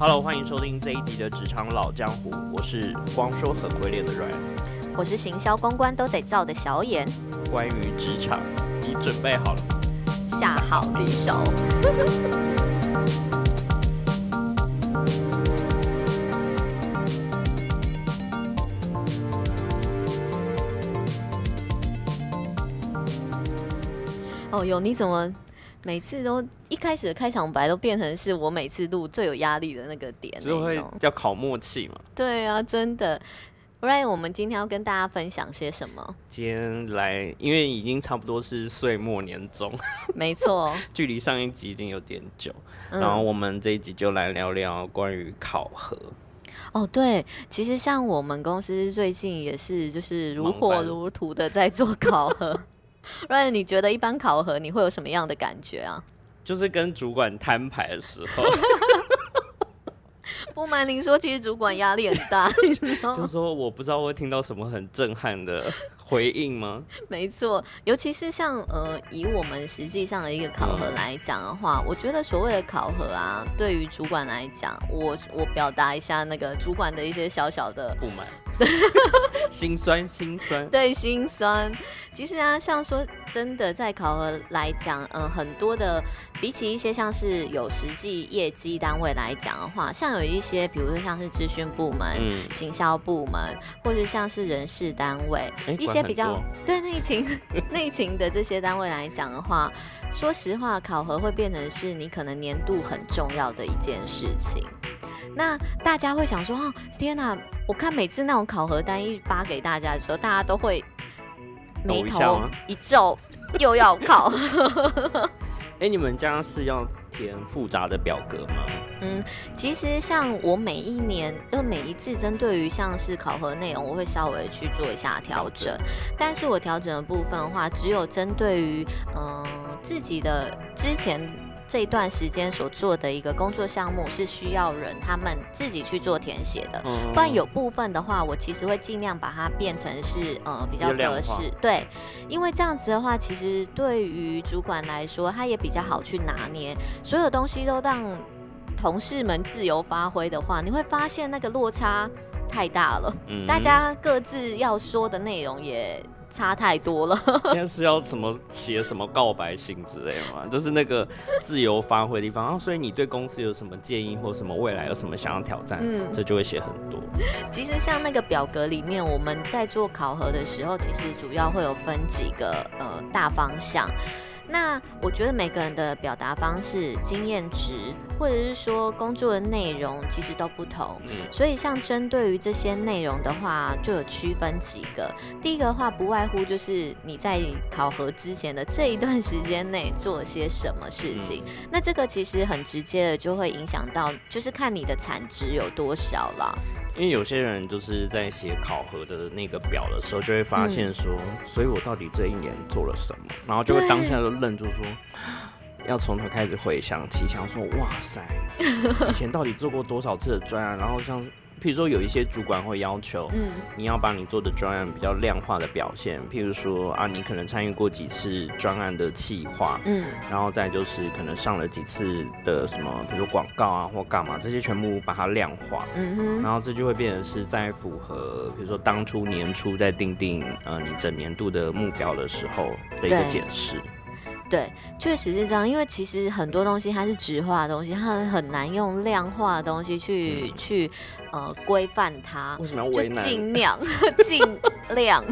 Hello， 欢迎收听这一集的职场老江湖，我是光说很会练的 Ryan， 我是行销公关都得造的小眼。关于职场，你准备好了吗？下好离手。哦哟，你怎么每次都一开始的开场白都变成是我每次录最有压力的那个点，只会要考默契嘛？对啊，真的。Ryan， 我们今天要跟大家分享些什么？今天来，因为已经差不多是岁末年终，没错，距离上一集已经有点久，然后我们这一集就来聊聊关于考核。哦，对，其实像我们公司最近也是就是如火如荼的在做考核。Ryan， 你觉得一般考核你会有什么样的感觉啊？就是跟主管摊牌的时候。不瞒您说，其实主管压力很大。就说我不知道会听到什么很震撼的回应吗？没错，尤其是像以我们实际上的一个考核来讲的话，我觉得所谓的考核啊，对于主管来讲，我表达一下那个主管的一些小小的不满。心酸，对，心酸。其实啊，像说真的，在考核来讲，很多的比起一些像是有实际业绩单位来讲的话，像有一些，比如说像是资讯部门、行销部门，或者像是人事单位，一些比较对内勤的这些单位来讲的话，说实话，考核会变成是你可能年度很重要的一件事情。那大家会想说，哦，天哪！我看每次那种考核单一发给大家的时候，大家都会眉头一皱，又要考。你们家是要填复杂的表格吗？其实像我每一年，每一次针对于像是考核内容，我会稍微去做一下调整。但是我调整的部分的话，只有针对于自己的之前。这一段时间所做的一个工作项目是需要人他们自己去做填写的，不然有部分的话，我其实会尽量把它变成是比较格式，对，因为这样子的话，其实对于主管来说，他也比较好去拿捏，所有东西都让同事们自由发挥的话，你会发现那个落差太大了，大家各自要说的内容也。差太多了。现在是要什么写什么告白信之类的嘛，就是那个自由发挥的地方。所以你对公司有什么建议，或什么未来有什么想要挑战，这就会写很多。其实像那个表格里面，我们在做考核的时候，其实主要会有分几个大方向。那我觉得每个人的表达方式、经验值，或者是说工作的内容，其实都不同。所以像针对于这些内容的话，就有区分几个。第一个的话，不外乎就是你在考核之前的这一段时间内做些什么事情。那这个其实很直接的就会影响到，就是看你的产值有多少啦。因为有些人就是在写考核的那个表的时候，就会发现说，所以我到底这一年做了什么，然后就会当下就愣住说，要从头开始回想起，想说哇塞，以前到底做过多少次的专案，然后像。譬如说，有一些主管会要求，你要把你做的专案比较量化的表现，譬如说啊，你可能参与过几次专案的企划，然后再就是可能上了几次的什么，比如说广告啊或干嘛，这些全部把它量化，然后这就会变成是在符合，比如说当初年初在定定你整年度的目标的时候的一个解释。对，确实是这样，因为其实很多东西它是质化的东西，它很难用量化的东西去规范它。为什么要为难？就尽量。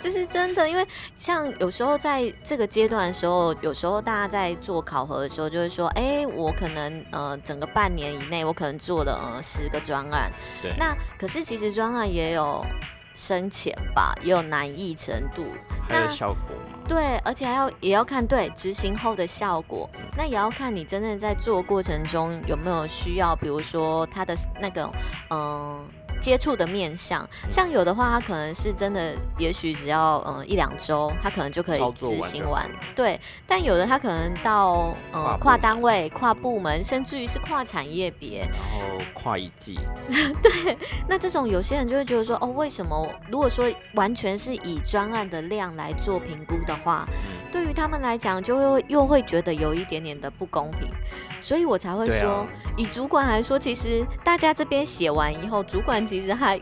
这是真的，因为像有时候在这个阶段的时候，有时候大家在做考核的时候，就会说，我可能整个半年以内，我可能做了10个专案。对。那可是其实专案也有深浅吧，也有难易程度，还有效果。对，而且也要看对执行后的效果，那也要看你真正在做过程中有没有需要，比如说他的那个接触的面向，像有的话，他可能是真的，也许只要1-2周，他可能就可以执行完。对，但有的他可能到跨单位、跨部门，甚至于是跨产业别，然后跨一季。对，那这种有些人就会觉得说，为什么如果说完全是以专案的量来做评估的话，对于他们来讲就会又会觉得有一点点的不公平，所以我才会说、啊、以主管来说，其实大家这边写完以后，主管其实还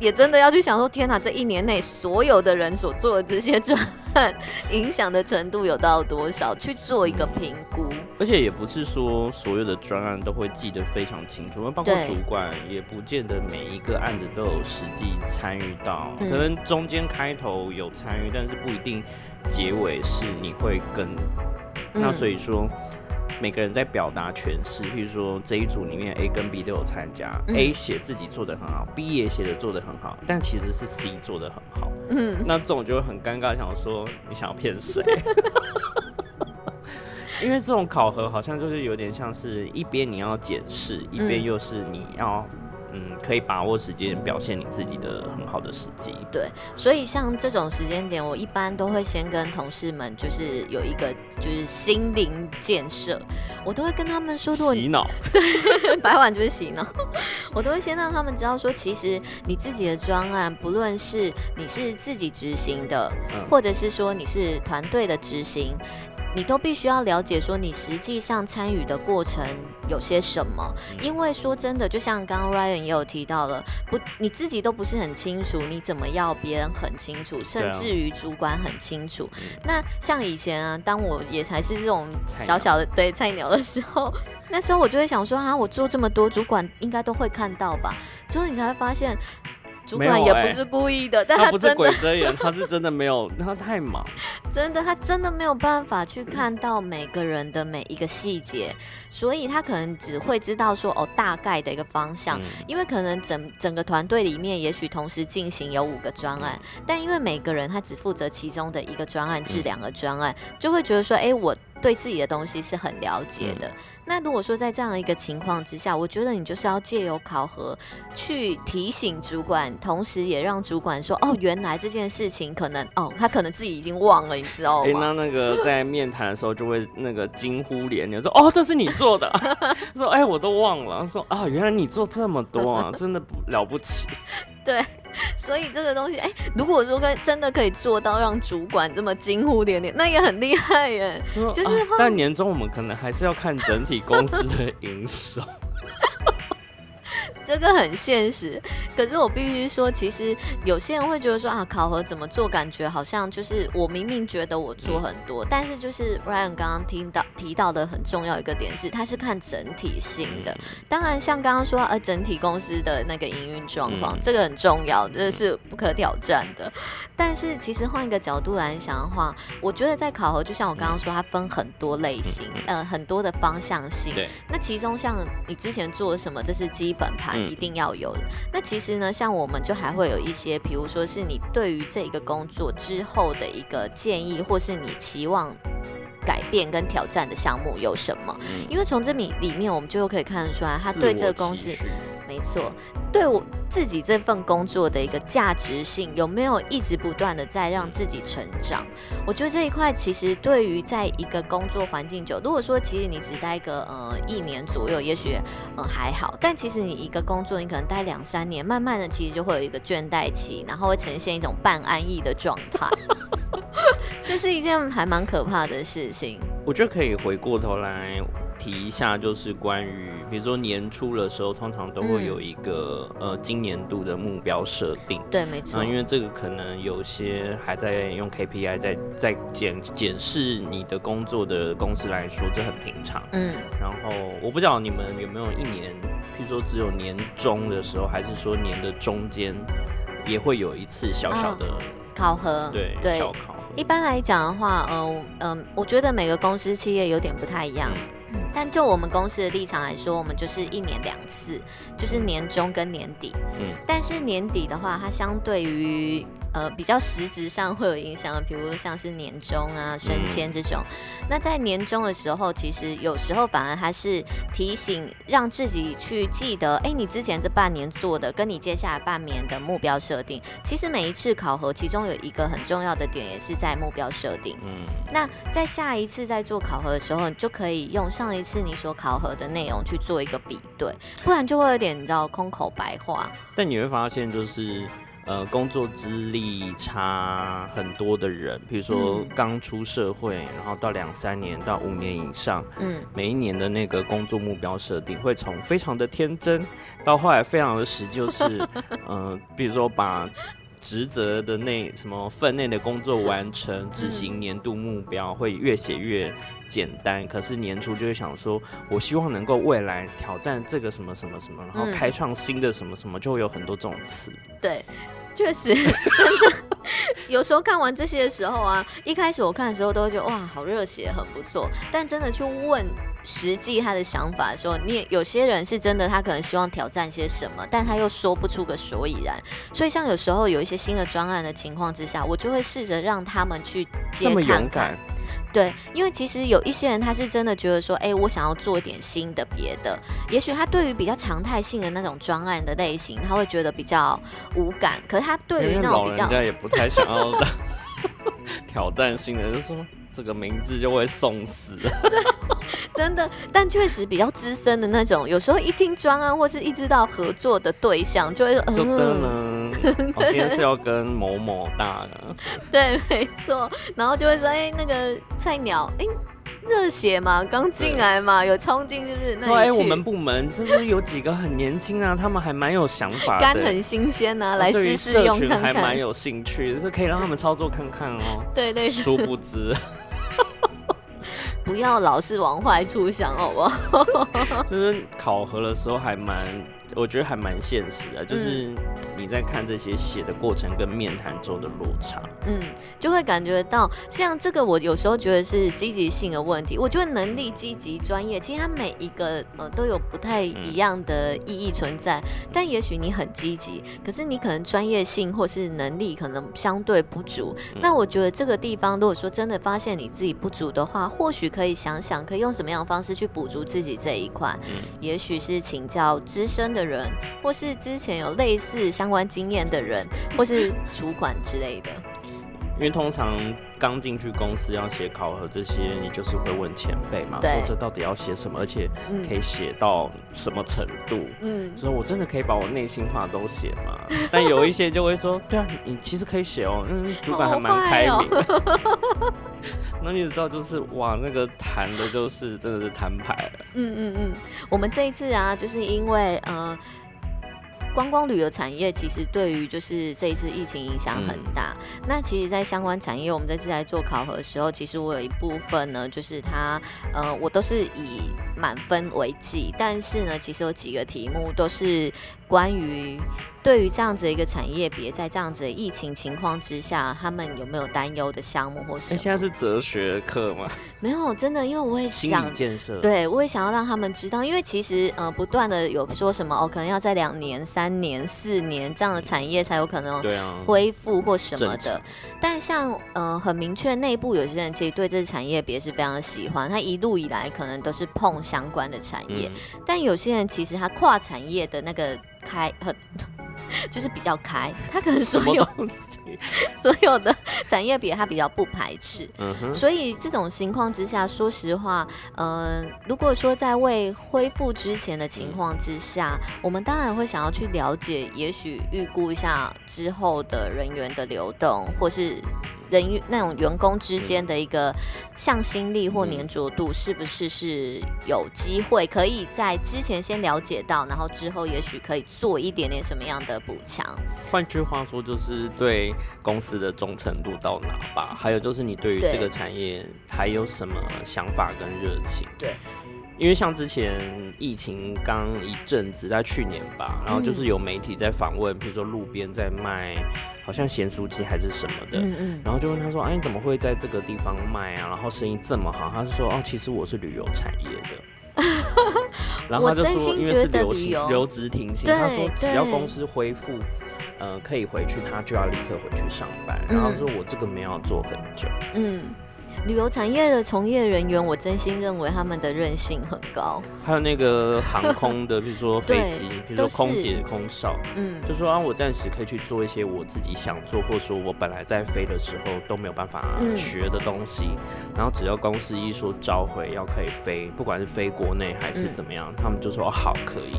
也真的要去想说，天哪，这一年内所有的人所做的这些转换影响的程度有到多少，去做一个评估。而且也不是说所有的专案都会记得非常清楚，因为包括主管也不见得每一个案子都有实际参与到，可能中间开头有参与，但是不一定结尾是你会跟。那所以说，每个人在表达诠释，譬如说这一组里面 A 跟 B 都有参加、A 写自己做得很好 ，B 也写的做得很好，但其实是 C 做得很好。那这种就会很尴尬，想说你想要骗谁？因为这种考核好像就是有点像是一边你要检视，一边又是你要。可以把握时间，表现你自己的很好的时机。对，所以像这种时间点，我一般都会先跟同事们，就是有一个就是心灵建设，我都会跟他们说，洗脑，对，白碗就是洗脑。我都会先让他们知道说，其实你自己的专案，不论是你是自己执行的，或者是说你是团队的执行。你都必须要了解说你实际上参与的过程有些什么，因为说真的就像刚刚 Ryan 也有提到了，不，你自己都不是很清楚，你怎么要别人很清楚，甚至于主管很清楚。那像以前啊，当我也才是这种小小的对菜鸟的时候，那时候我就会想说啊，我做这么多，主管应该都会看到吧，之后你才会发现主管也不是故意的，但他不是鬼遮眼，他是真的没有，他太忙，真的他真的没有办法去看到每个人的每一个细节，所以他可能只会知道说哦大概的一个方向，因为可能整个团队里面也许同时进行有5个专案，但因为每个人他只负责其中的一个专案至2个专案，就会觉得说哎，我对自己的东西是很了解的。那如果说在这样一个情况之下，我觉得你就是要借由考核去提醒主管，同时也让主管说哦，原来这件事情可能哦，他可能自己已经忘了，你知道吗？那个在面谈的时候就会那个惊呼连连，说哦，这是你做的，说哎，我都忘了，说啊、哦，原来你做这么多啊，真的了不起。对，所以这个东西，哎，如果说真的可以做到让主管这么惊呼连连，那也很厉害耶。就是、啊，但年终我们可能还是要看整体公司的营收。这个很现实，可是我必须说，其实有些人会觉得说啊，考核怎么做，感觉好像就是我明明觉得我做很多，但是就是 Ryan 刚刚提到的很重要一个点是，它是看整体性的。当然，像刚刚说整体公司的那个营运状况，这个很重要，这是不可挑战的。但是其实换一个角度来想的话，我觉得在考核，就像我刚刚说，它分很多类型，很多的方向性。那其中像你之前做什么，这是基本盘。一定要有的。那其实呢，像我们就还会有一些，比如说是你对于这一个工作之后的一个建议，或是你期望改变跟挑战的项目有什么？因为从这里面我们就可以看得出来，他对这个公司，没错，对我自己这份工作的一个价值性有没有一直不断的在让自己成长？我觉得这一块其实对于在一个工作环境久，如果说其实你只待个1年左右，也许还好，但其实你一个工作你可能待2-3年，慢慢的其实就会有一个倦怠期，然后会呈现一种半安逸的状态。这是一件还蛮可怕的事情。我觉得可以回过头来提一下，就是关于比如说年初的时候，通常都会有一个今年度的目标设定。对，没错。因为这个可能有些还在用 KPI 在检视你的工作的公司来说，这很平常。然后我不知道你们有没有一年，譬如说只有年中的时候，还是说年的中间也会有一次小小的考核。对，小考。一般来讲的话，我觉得每个公司企业有点不太一样。但就我们公司的立场来说，我们就是1年2次，就是年中跟年底。但是年底的话，它相对于比较实质上会有影响，比如像是年终啊、升迁这种。那在年终的时候，其实有时候反而还是提醒让自己去记得，哎，你之前这半年做的，跟你接下来半年的目标设定，其实每一次考核，其中有一个很重要的点，也是在目标设定。那在下一次在做考核的时候，你就可以用上一次你所考核的内容去做一个比对，不然就会有点你知道空口白话。但你会发现就是。工作资历差很多的人，比如说刚出社会，然后到2-3年到5年以上，每一年的那个工作目标设定会从非常的天真到后来非常的实际，就是比如说把职责的内什么分内的工作完成，执行年度目标会越写越简单，可是年初就会想说我希望能够未来挑战这个什么什么什么，然后开创新的什么什么，就会有很多这种词。对，确实真的有时候看完这些的时候啊，一开始我看的时候都会觉得哇好热血很不错，但真的去问实际他的想法的时候，你也有些人是真的他可能希望挑战些什么，但他又说不出个所以然，所以像有时候有一些新的专案的情况之下，我就会试着让他们去接看看。这么勇敢？对，因为其实有一些人他是真的觉得说我想要做点新的别的，也许他对于比较常态性的那种专案的类型他会觉得比较无感，可是他对于那种比较老人家也不太想要挑战性的，就是说这个名字就会送死真的。但确实比较资深的那种，有时候一听专案或是一知道合作的对象就会说就我今天是要跟某某大的对没错，然后就会说那个菜鸟热血嘛，刚进来嘛，有冲劲是不是？说我们部门是不是有几个很年轻啊？他们还蛮有想法的，肝很新鲜啊，来试试用看看。还蛮有兴趣，是可以让他们操作看看哦。对对，殊不知，不要老是往坏处想，好不好？就是考核的时候还蛮。我觉得还蛮现实的，就是你在看这些写的过程跟面谈中的落差，就会感觉到像这个，我有时候觉得是积极性的问题。我觉得能力、积极、专业，其实它每一个都有不太一样的意义存在。但也许你很积极，可是你可能专业性或是能力可能相对不足。那我觉得这个地方，如果说真的发现你自己不足的话，或许可以想想，可以用什么样的方式去补足自己这一块。也许是请教资深的人，或是之前有类似相关经验的人，或是主管之类的。因为通常刚进去公司要写考核这些，你就是会问前辈嘛，说这到底要写什么，而且可以写到什么程度。所以我真的可以把我内心话都写嘛？但有一些就会说，对啊，你其实可以写哦，主管还蛮开明的。那你知道就是哇，那个谈的就是真的是摊牌了。我们这一次啊，就是因为观光旅游产业其实对于就是这一次疫情影响很大。那其实在相关产业，我们这次来做考核的时候，其实我有一部分呢，就是它我都是以满分为计，但是呢其实有几个题目都是关于对于这样子的一个产业别，在这样子的疫情情况之下，他们有没有担忧的项目或什么？现在是哲学课吗？没有，真的，因为我也想心理建设，对，我也想要让他们知道，因为其实不断的有说什么可能要在2年、3年、4年这样的产业才有可能恢复或什么的。但像很明确内部有些人其实对这产业别是非常喜欢，他一路以来可能都是碰相关的产业，但有些人其实他跨产业的那个开很。就是比较开，他可能所有的产业别他比较不排斥，所以这种情况之下，说实话，如果说在未恢复之前的情况之下，我们当然会想要去了解，也许预估一下之后的人员的流动，或是那种员工之间的一个向心力或粘着度，是不是有机会可以在之前先了解到，然后之后也许可以做一点点什么样的补强。换句话说，就是对公司的忠诚度到哪吧，还有就是你对于这个产业还有什么想法跟热情。对。因为像之前疫情刚一阵子，在去年吧，然后就是有媒体在访问，比如说路边在卖好像咸酥鸡还是什么的，然后就问他说，哎，你怎么会在这个地方卖啊，然后生意这么好？他就说，哦，其实我是旅游产业的然后他就说，因为是留职停薪，他说只要公司恢复可以回去，他就要立刻回去上班，然后说我这个没有做很久。旅游产业的从业人员，我真心认为他们的韧性很高。还有那个航空的，比如说飞机，比如说空姐、空少，就说啊，我暂时可以去做一些我自己想做，或者说我本来在飞的时候都没有办法学的东西，然后只要公司一说召回要可以飞，不管是飞国内还是怎么样，他们就说好可以。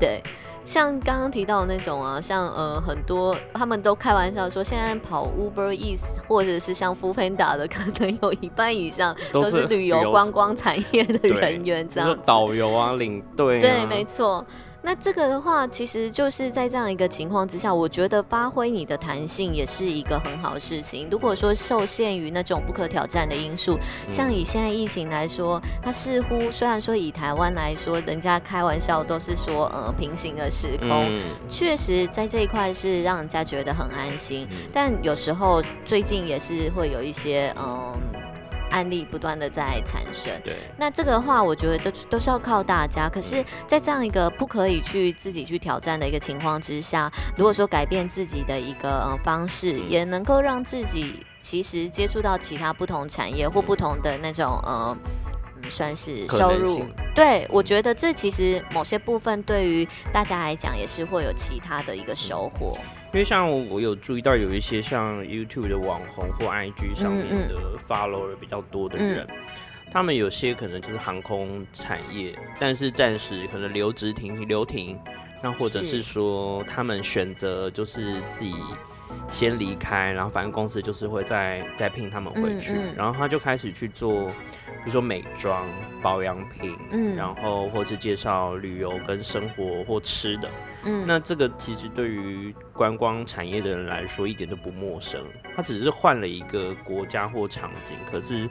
对。像刚刚提到的那种啊，像很多他们都开玩笑说，现在跑 Uber Eats 或者是像 Foodpanda 的，可能有一半以上都是旅游观光产业的人员，这样子导游啊、领队啊，对，没错。那这个的话，其实就是在这样一个情况之下，我觉得发挥你的弹性也是一个很好的事情。如果说受限于那种不可挑战的因素，像以现在疫情来说，它似乎虽然说以台湾来说，人家开玩笑都是说，平行的时空，确实在这一块是让人家觉得很安心。但有时候最近也是会有一些案例不断的在产生，对，那这个的话我觉得都是要靠大家。可是在这样一个不可以去自己去挑战的一个情况之下，如果说改变自己的一个方式，也能够让自己其实接触到其他不同产业或不同的那种算是收入，对，我觉得这其实某些部分对于大家来讲也是会有其他的一个收获。因为像我有注意到有一些像 YouTube 的网红或 IG 上面的 follower 比较多的人，他们有些可能就是航空产业，但是暂时可能留职停留停，那或者是说他们选择就是自己先离开，然后反正公司就是会再聘他们回去，然后他就开始去做，比如说美妆、保养品，然后或是介绍旅游跟生活或吃的，那这个其实对于观光产业的人来说一点都不陌生，他只是换了一个国家或场景，可是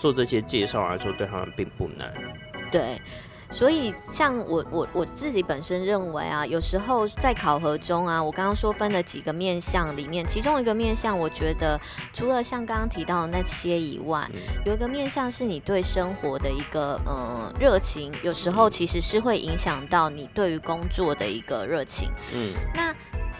做这些介绍来说对他们并不难，对。所以像我自己本身认为啊，有时候在考核中啊，我刚刚说分了几个面向里面，其中一个面向我觉得除了像刚刚提到的那些以外，有一个面向是你对生活的一个热情，有时候其实是会影响到你对于工作的一个热情。那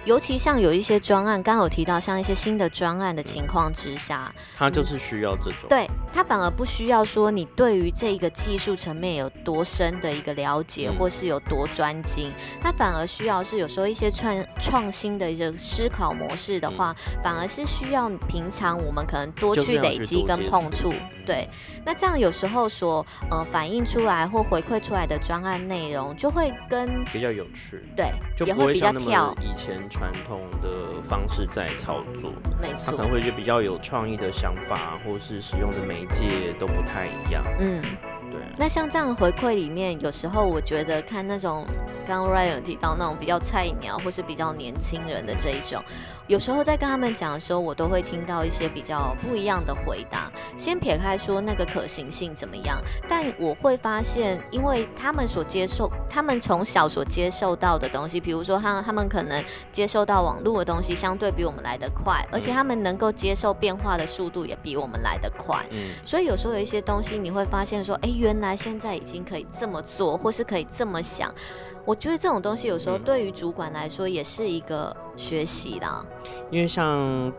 尤其像有一些专案，刚刚有提到像一些新的专案的情况之下，它就是需要这种，对，它反而不需要说你对于这个技术层面有多深的一个了解，或是有多专精，它反而需要是有时候一些创新的一个思考模式的话，反而是需要平常我们可能多去累积跟碰触，对，那这样有时候所反映出来或回馈出来的专案内容就会跟比较有趣，对，就不会像那么以前传统的方式在操作，没错，它可能会就比较有创意的想法，或是使用的媒介都不太一样，对。那像这样的回馈里面，有时候我觉得看那种刚刚 Ryan 提到那种比较菜鸟或是比较年轻人的这一种，有时候在跟他们讲的时候，我都会听到一些比较不一样的回答。先撇开说那个可行性怎么样，但我会发现，因为他们从小所接受到的东西，比如说他们可能接受到网络的东西，相对比我们来得快，而且他们能够接受变化的速度也比我们来得快。所以有时候有一些东西，你会发现说，原来现在已经可以这么做，或是可以这么想。我觉得这种东西有时候对于主管来说也是一个学习啦。因为像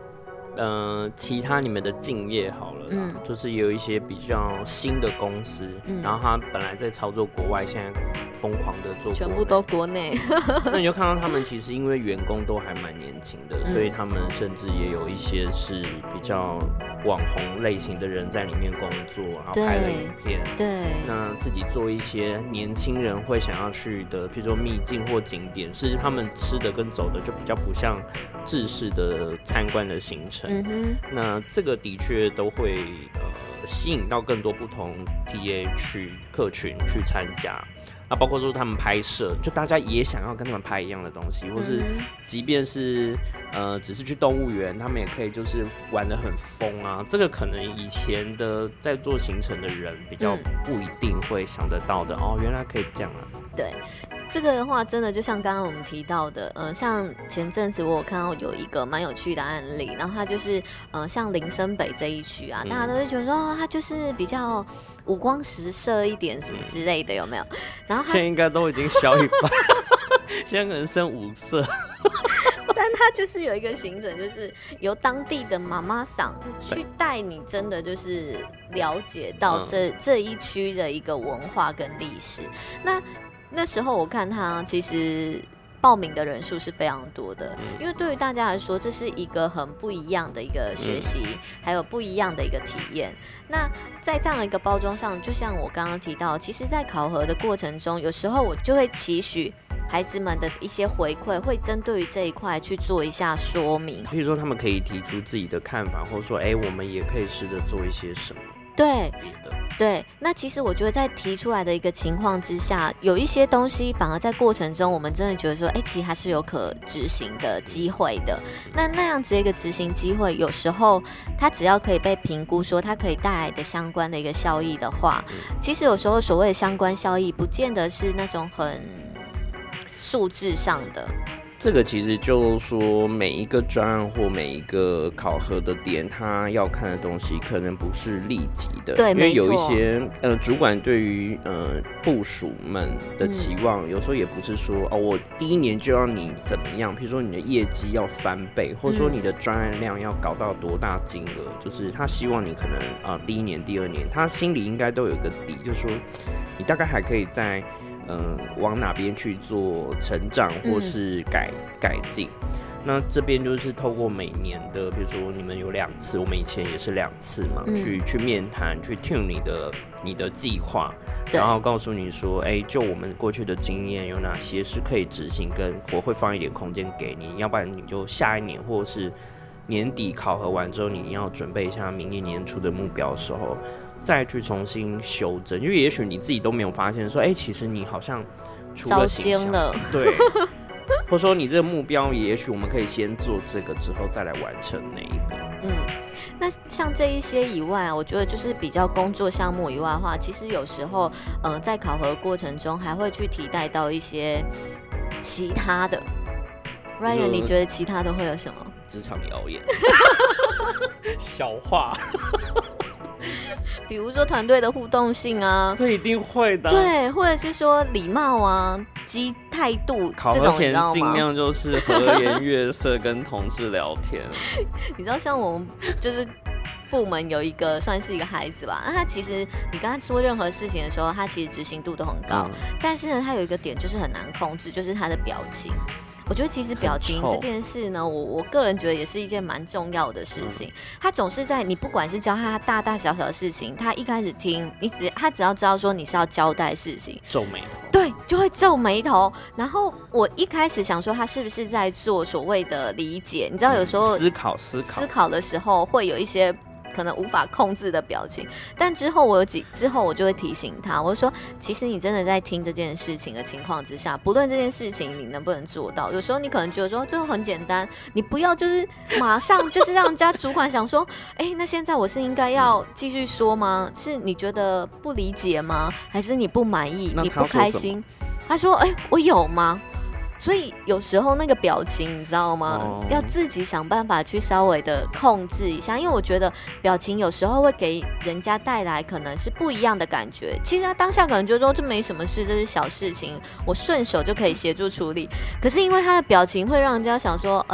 其他你们的竞业好了啦，就是有一些比较新的公司，然后他本来在操作国外，现在疯狂的做国内，全部都国内。那你就看到他们其实因为员工都还蛮年轻的，所以他们甚至也有一些是比较网红类型的人在里面工作，然后拍了影片，对，那自己做一些年轻人会想要去的，譬如说秘境或景点，甚至他们吃的跟走的就比较不像制式的参观的行程。那这个的确都会吸引到更多不同 TA 去客群去参加，那包括说他们拍摄，就大家也想要跟他们拍一样的东西，或是即便是只是去动物园，他们也可以就是玩得很疯啊。这个可能以前的在做行程的人比较不一定会想得到的，哦，原来可以这样啊。对，这个的话真的就像刚刚我们提到的，像前阵子我有看到有一个蛮有趣的案例，然后他就是像林森北这一区啊，大家都会觉得说他就是比较五光十色一点什么之类的，有没有？然后现在应该都已经小一半，现在可能剩五色。但他就是有一个行程，就是由当地的妈妈桑去带你，真的就是了解到这一区的一个文化跟历史。那时候我看他其实报名的人数是非常多的，因为对于大家来说，这是一个很不一样的一个学习，还有不一样的一个体验。那在这样的一个包装上，就像我刚刚提到，其实在考核的过程中，有时候我就会期许孩子们的一些回馈，会针对于这一块去做一下说明。譬如说他们可以提出自己的看法，或者说我们也可以试着做一些什么。对对，那其实我觉得在提出来的一个情况之下，有一些东西反而在过程中我们真的觉得说其实还是有可执行的机会的。那样子一个执行机会，有时候它只要可以被评估说它可以带来的相关的一个效益的话，其实有时候所谓的相关效益不见得是那种很数字上的。这个其实就是说，每一个专案或每一个考核的点，他要看的东西可能不是立即的，对，因为有一些主管对于部属们的期望，有时候也不是说我第一年就要你怎么样，譬如说你的业绩要翻倍，或者说你的专案量要搞到多大金额，就是他希望你可能第一年、第二年，他心里应该都有一个底，就是说你大概还可以在。往哪边去做成长或是改进？那这边就是透过每年的，比如说你们有2次，我们以前也是2次嘛，去面谈，去 tune 你的计划，然后告诉你说，就我们过去的经验有哪些是可以执行，跟我会放一点空间给你，要不然你就下一年或是年底考核完之后，你要准备一下明年年初的目标的时候。再去重新修正，因为也许你自己都没有发现说，其实你好像出了形象了，对，或者说你这个目标，也许我们可以先做这个，之后再来完成那一个。那像这一些以外，我觉得就是比较工作项目以外的话，其实有时候，在考核过程中还会去替代到一些其他的。Ryan， 你觉得其他的会有什么？职场的谣言，小话。比如说团队的互动性啊，这一定会的。对，或者是说礼貌啊、态度这种，你知道吗？考核前尽量就是和颜悦色跟同事聊天。你知道，像我们就是部门有一个算是一个孩子吧，那他其实你跟他说任何事情的时候，他其实执行度都很高，但是呢，他有一个点就是很难控制，就是他的表情。我觉得其实表情这件事呢，我个人觉得也是一件蛮重要的事情。他总是在你不管是教他大大小小的事情，他一开始听你他只要知道说你是要交代事情，皱眉头，对，就会皱眉头。然后我一开始想说他是不是在做所谓的理解，你知道有时候思考的时候会有一些。可能无法控制的表情，但之后我就会提醒他，我就说，其实你真的在听这件事情的情况之下，不论这件事情你能不能做到，有时候你可能觉得说，这很简单，你不要就是马上就是让人家主管想说，那现在我是应该要继续说吗？是你觉得不理解吗？还是你不满意？你不开心？他说，我有吗？所以有时候那个表情，你知道吗？要自己想办法去稍微的控制一下，因为我觉得表情有时候会给人家带来可能是不一样的感觉。其实他当下可能就说这没什么事，这是小事情，我顺手就可以协助处理。可是因为他的表情会让人家想说，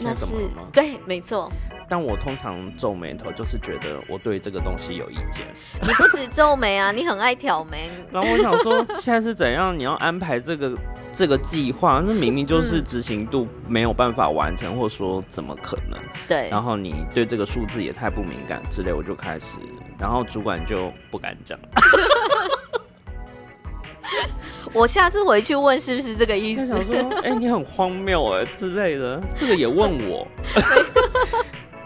那是对，没错。但我通常皱眉头，就是觉得我对这个东西有意见。你不止皱眉啊，你很爱挑眉。然后我想说，现在是怎样？你要安排这个计划，那明明就是执行度没有办法完成，或说怎么可能？对。然后你对这个数字也太不敏感之类，我就开始，然后主管就不敢讲。我下次回去问是不是这个意思？想说，你很荒谬之类的，这个也问我。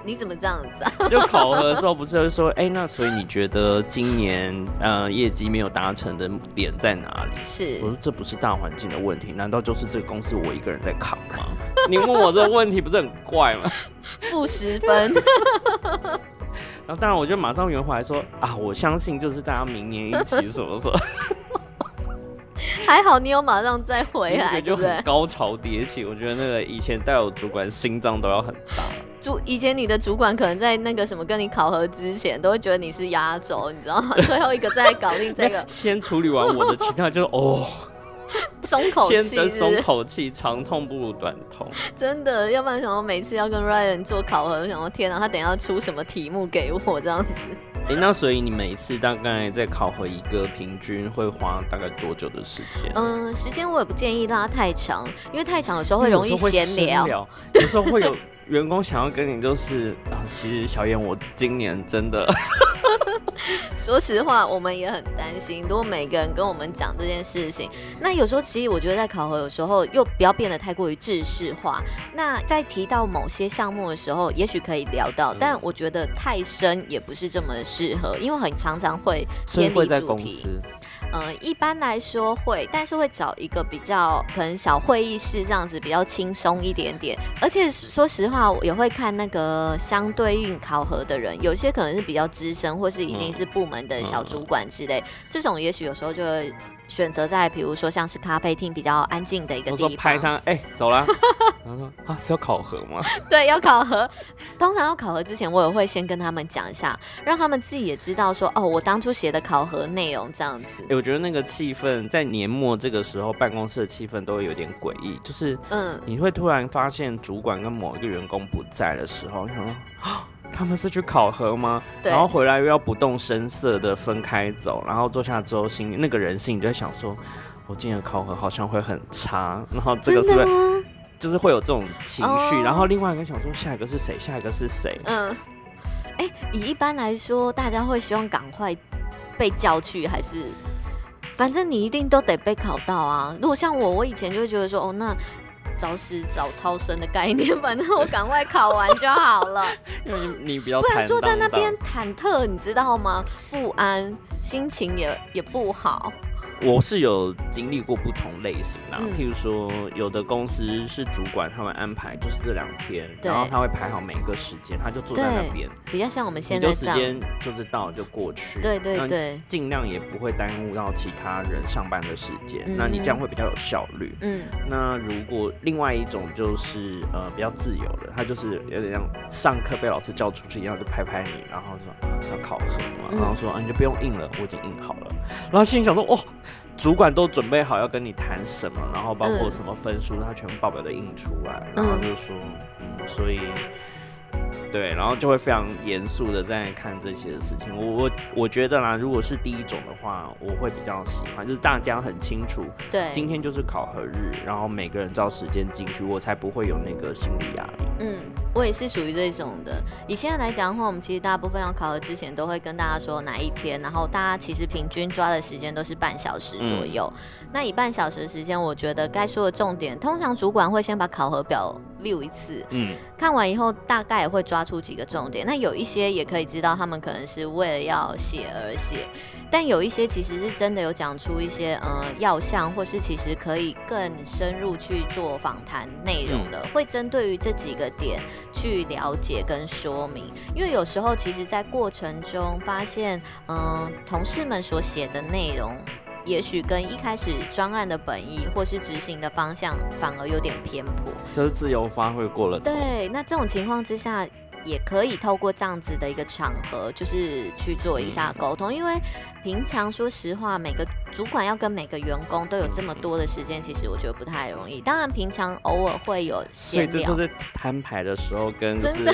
你怎么这样子啊？就考核的时候不是会说，那所以你觉得今年业绩没有达成的点在哪里？是，我说这不是大环境的问题，难道就是这个公司我一个人在扛吗？你问我这个问题不是很怪吗？-10分。然后当然我就马上圆回来说我相信就是大家明年一起什么什么。还好你有马上再回来，就很高潮迭起。我觉得那个以前带我主管心脏都要很大。以前你的主管可能在那个什么跟你考核之前，都会觉得你是压轴，你知道吗？最后一个再搞定这个。先处理完我的，其他就松口气，先松口气，长痛不如短痛。真的，要不然想说每次要跟 Ryan 做考核，想说天啊，他等一下要出什么题目给我这样子。那所以你每次大概在考核一个平均会花大概多久的时间？时间我也不建议拉太长，因为太长有时候会容易闲聊，有时候会有员工想要跟你就是其实小燕我今年真的说实话我们也很担心，如果每个人跟我们讲这件事情，那有时候其实我觉得在考核有时候又不要变得太过于制式化，那在提到某些项目的时候也许可以聊到，但我觉得太深也不是这么适合，因为很常常会偏离主题。一般来说会，但是会找一个比较可能小会议室这样子比较轻松一点点。而且说实话，我也会看那个相对应考核的人，有些可能是比较资深，或是已经是部门的小主管之类，这种也许有时候就会选择在比如说像是咖啡厅比较安静的一个地方。我说拍他，走啦。然后说啊，是要考核吗？对，要考核。通常要考核之前，我也会先跟他们讲一下，让他们自己也知道说，哦，我当初写的考核内容这样子。我觉得那个气氛在年末这个时候，办公室的气氛都会有点诡异，就是你会突然发现主管跟某一个员工不在的时候，你想说他们是去考核吗？然后回来又要不动声色的分开走，然后坐下之后心那个人性就在想说，我今天的考核好像会很差，然后这个是不是？就是会有这种情绪，然后另外一个想说下一个是谁，下一个是谁。以一般来说，大家会希望赶快被叫去，还是反正你一定都得被考到啊？如果像我以前就会觉得说，那早死早超生的概念，反正我赶快考完就好了。因为你比较坦荡荡，不然坐在那边忐忑，你知道吗？不安，心情也不好。我是有经历过不同类型啦，譬如说有的公司是主管他们安排就是这2天，然后他会排好每一个时间，他就坐在那边，比较像我们现在这样，你就时间就是到就过去，对对对，尽量也不会耽误到其他人上班的时间，那你这样会比较有效率。那如果另外一种就是比较自由的，他就是有点像上课被老师叫出去一样，就拍拍你，然后说是要考核嘛，然后说你就不用印了，我已经印好了，然后心里想说哇。主管都准备好要跟你谈什么，然后包括什么分数，他全部报表都印出来，然后就说，所以，对，然后就会非常严肃的在看这些事情。我觉得啦，如果是第一种的话，我会比较喜欢，就是大家很清楚，对，今天就是考核日，然后每个人照时间进去，我才不会有那个心理压力。我也是属于这种的。以现在来讲的话，我们其实大部分要考核之前都会跟大家说哪一天，然后大家其实平均抓的时间都是半小时左右。那以半小时的时间，我觉得该说的重点，通常主管会先把考核表 view 一次，看完以后大概也会抓出几个重点。那有一些也可以知道他们可能是为了要写而写，但有一些其实是真的有讲出一些要项，或是其实可以更深入去做访谈内容的，会针对于这几个点去了解跟说明。因为有时候其实在过程中发现同事们所写的内容也许跟一开始专案的本意或是执行的方向反而有点偏颇，就是自由发挥过了头。对，那这种情况之下也可以透过这样子的一个场合，就是去做一下沟通，因为平常说实话，每个主管要跟每个员工都有这么多的时间，其实我觉得不太容易。当然，平常偶尔会有闲聊，所以这就是摊牌的时候跟就是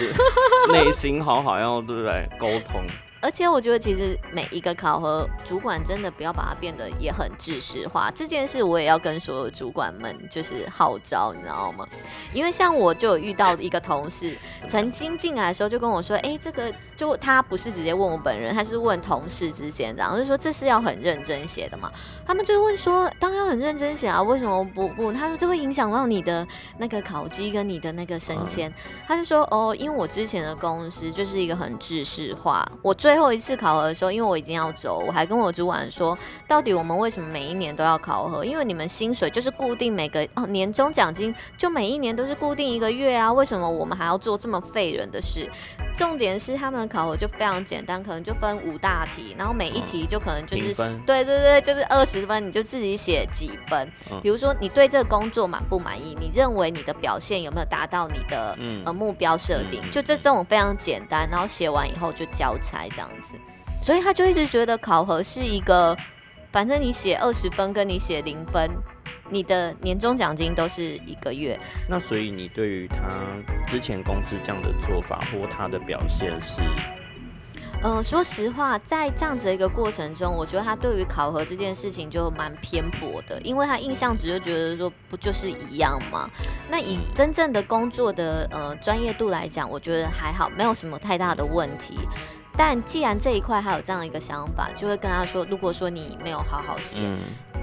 内心好要对不对沟通。而且我觉得其实每一个考核主管真的不要把它变得也很制式化，这件事我也要跟所有主管们就是号召，你知道吗？因为像我就有遇到一个同事曾经进来的时候就跟我说这个就他不是直接问我本人，他是问同事之间，然后就说这是要很认真写的嘛，他们就问说当然要很认真写啊，为什么不？他说这会影响到你的那个考绩跟你的那个升迁，他就说因为我之前的公司就是一个很制式化，我最后一次考核的时候，因为我已经要走，我还跟我主管说，到底我们为什么每一年都要考核？因为你们薪水就是固定每个年终奖金，就每一年都是固定1个月啊，为什么我们还要做这么废人的事？重点是他们的考核就非常简单，可能就分5大题，然后每一题就可能就是、对对对，就是20分，你就自己写几分。比如说你对这个工作满不满意？你认为你的表现有没有达到你的目标设定？就这种非常简单，然后写完以后就交差。这样子，所以他就一直觉得考核是一个，反正你写20分跟你写0分，你的年终奖金都是1个月。那所以你对于他之前公司这样的做法或他的表现是？说实话，在这样子的一个过程中，我觉得他对于考核这件事情就蛮偏颇的，因为他印象值就觉得说不就是一样吗？那以真正的工作的专业度来讲，我觉得还好，没有什么太大的问题。但既然这一块还有这样一个想法，就会跟他说，如果说你没有好好写，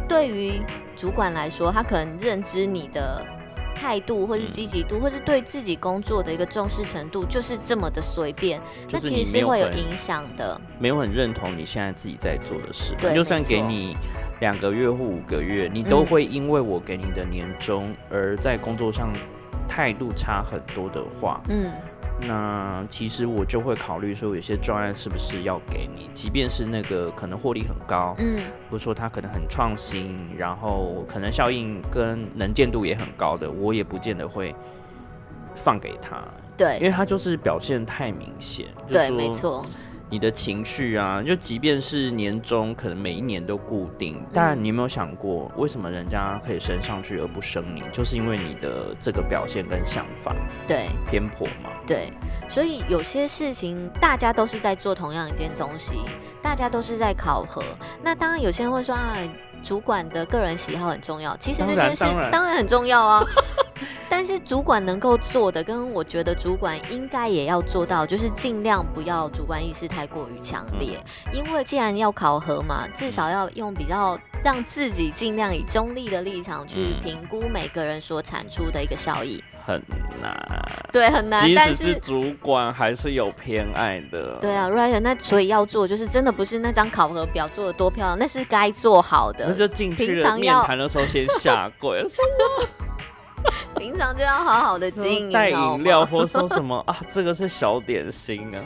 对于主管来说，他可能认知你的态度或是积极度，或是对自己工作的一个重视程度，就是这么的随便，那其实是会有影响的。没有很认同你现在自己在做的事，就算给你2个月或5个月，你都会因为我给你的年终而在工作上态度差很多的话，那其实我就会考虑说，有些专案是不是要给你，即便是那个可能获利很高，或者说它可能很创新，然后可能效应跟能见度也很高的，我也不见得会放给他。对，因为他就是表现太明显。对，没错。你的情绪啊，就即便是年终可能每一年都固定，但你有没有想过，为什么人家可以升上去而不升你？就是因为你的这个表现跟想法，对，偏颇嘛。对，所以有些事情大家都是在做同样一件东西，大家都是在考核。那当然有些人会说啊，主管的个人喜好很重要，其实这件事当然很重要啊。但是主管能够做的，跟我觉得主管应该也要做到，就是尽量不要主观意识太过于强烈，因为既然要考核嘛，至少要用比较让自己尽量以中立的立场去评估每个人所产出的一个效益。很难，对，很难。即使是主管还是有偏爱的。对啊 ，Ryan， 那所以要做，就是真的不是那张考核表做的多漂亮，那是该做好的。那就进去了面谈的时候先下跪。平常就要好好的经营，带饮料或说什么啊，这个是小点心啊。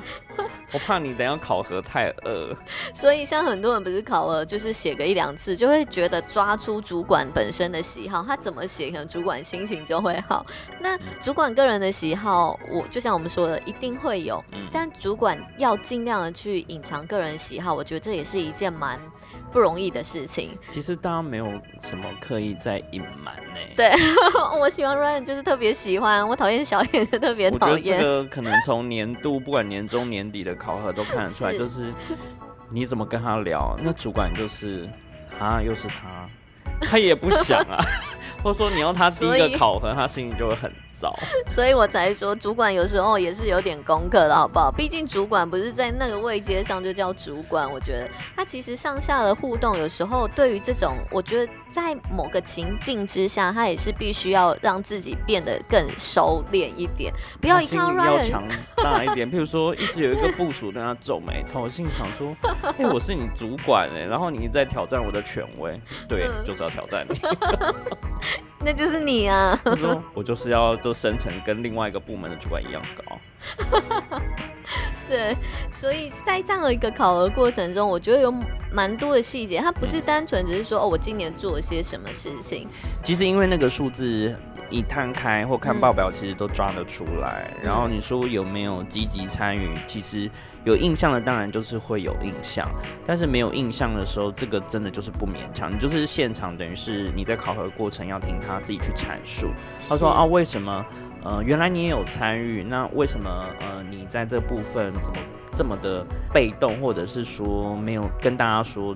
我怕你等一下考核太饿，所以像很多人不是考核，就是写个1-2次，就会觉得抓出主管本身的喜好，他怎么写，可能主管心情就会好。那主管个人的喜好，我就像我们说的，一定会有，但主管要尽量的去隐藏个人喜好，我觉得这也是一件蛮不容易的事情。其实大家没有什么刻意在隐瞒呢。对，我喜欢 Ryan 就是特别喜欢，我讨厌小眼就特别讨厌。我觉得这个可能从年度不管年终年底的考核都看得出来，就是你怎么跟他聊，那主管就是啊，又是他，他也不想啊，或者说你要他第一个考核，他心里就会很。所以我才说主管有时候也是有点功课的，好不好？毕竟主管不是在那个位阶上就叫主管，我觉得他其实上下的互动，有时候对于这种，我觉得在某个情境之下，他也是必须要让自己变得更收敛一点，不要一看到 Ryan 要强大一点。譬如说，一直有一个部署跟他皱眉头，心想说：“哎、欸，我是你主管哎、欸，然后你一直在挑战我的权威，对，就是要挑战你。”那就是你啊！他说：“我就是要。”升成跟另外一个部门的主管一样高，对，所以在这样的一个考核过程中，我觉得有蛮多的细节，它不是单纯只是说哦，我今年做了些什么事情。其实因为那个数字一摊开或看报表，其实都抓得出来。然后你说有没有积极参与？其实有印象的当然就是会有印象，但是没有印象的时候，这个真的就是不勉强。你就是现场，等于是你在考核过程要听他自己去阐述。他说啊，为什么？原来你也有参与，那为什么你在这部分怎么这么的被动，或者是说没有跟大家说？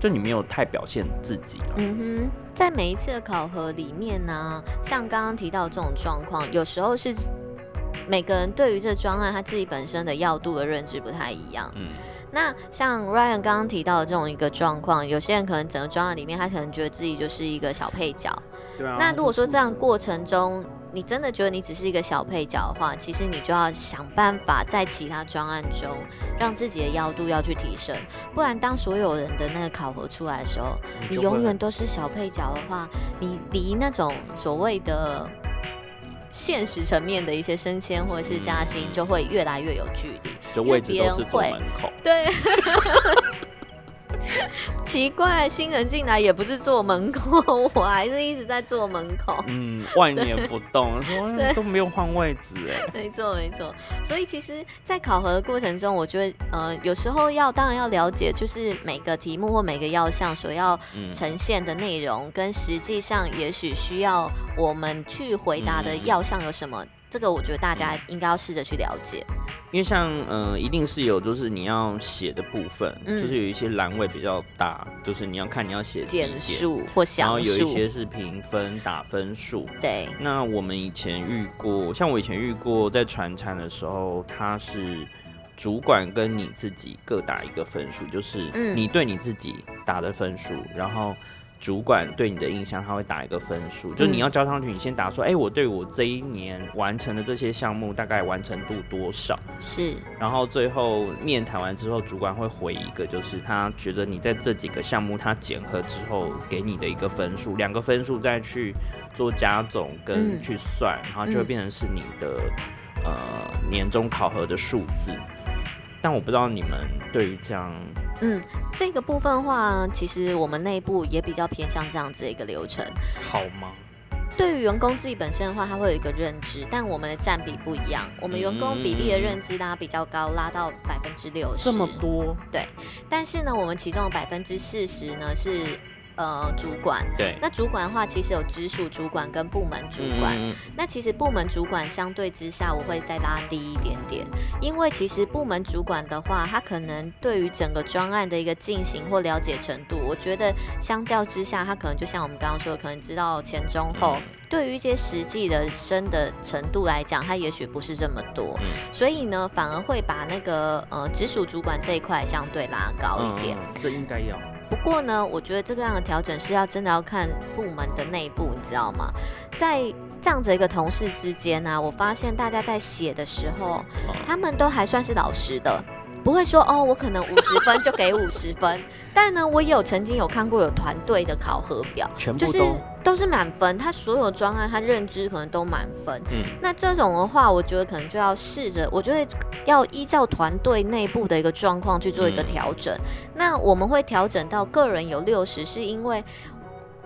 就你没有太表现自己了。在每一次的考核里面呢、啊，像刚刚提到这种状况，有时候是每个人对于这专案他自己本身的要度的认知不太一样。那像 Ryan 刚刚提到的这种一个状况，有些人可能整个专案里面，他可能觉得自己就是一个小配角。对啊。那如果说这样过程中，你真的觉得你只是一个小配角的话，其实你就要想办法在其他专案中让自己的要度要去提升，不然当所有人的那个考核出来的时候，你永远都是小配角的话，你离那种所谓的现实层面的一些升迁或者是加薪就会越来越有距离，就位置都是坐门口，对。奇怪，新人进来也不是坐门口，我还是一直在坐门口。万年不动，说都没有换位置哎。没错没错，所以其实，在考核的过程中，我觉得有时候当然要了解，就是每个题目或每个要项所要呈现的内容，跟实际上也许需要我们去回答的要项有什么。这个我觉得大家应该要试着去了解，因为像一定是有就是你要写的部分，就是有一些栏位比较大，就是你要看你要写几点数或详数，然后有一些是评分打分数。对，那我们以前遇过，像我以前遇过在传产的时候，他是。主管跟你自己各打一个分数，就是你对你自己打的分数，然后主管对你的印象他会打一个分数，就你要交上去，你先打说，我对我这一年完成的这些项目大概完成度多少，是，然后最后面谈完之后，主管会回一个，就是他觉得你在这几个项目他检核之后给你的一个分数，两个分数再去做加总跟去算，然后就会变成是你的年终考核的数字。但我不知道你们对于这样这个部分的话，其实我们内部也比较偏向这样子的一个流程，好吗？对于员工自己本身的话，他会有一个认知，但我们的占比不一样，我们员工比例的认知拉比较高，拉到60%，这么多？对。但是呢，我们其中有40%呢是主管，对，那主管的话其实有直属主管跟部门主管，那其实部门主管相对之下我会再拉低一点点，因为其实部门主管的话，他可能对于整个专案的一个进行或了解程度，我觉得相较之下，他可能就像我们刚刚说的，可能知道前中后，对于一些实际的深的程度来讲，它也许不是这么多，所以呢，反而会把那个直属主管这一块相对拉高一点，这应该要。不过呢，我觉得这个样的调整是要真的要看部门的内部，你知道吗？在这样子一个同事之间啊，我发现大家在写的时候，他们都还算是老实的。不会说我可能50分就给50分，但呢，我也有曾经有看过有团队的考核表，全部都是满分，他所有专案他认知可能都满分。那这种的话，我觉得可能就要试着，我觉得要依照团队内部的一个状况去做一个调整。那我们会调整到个人有60，是因为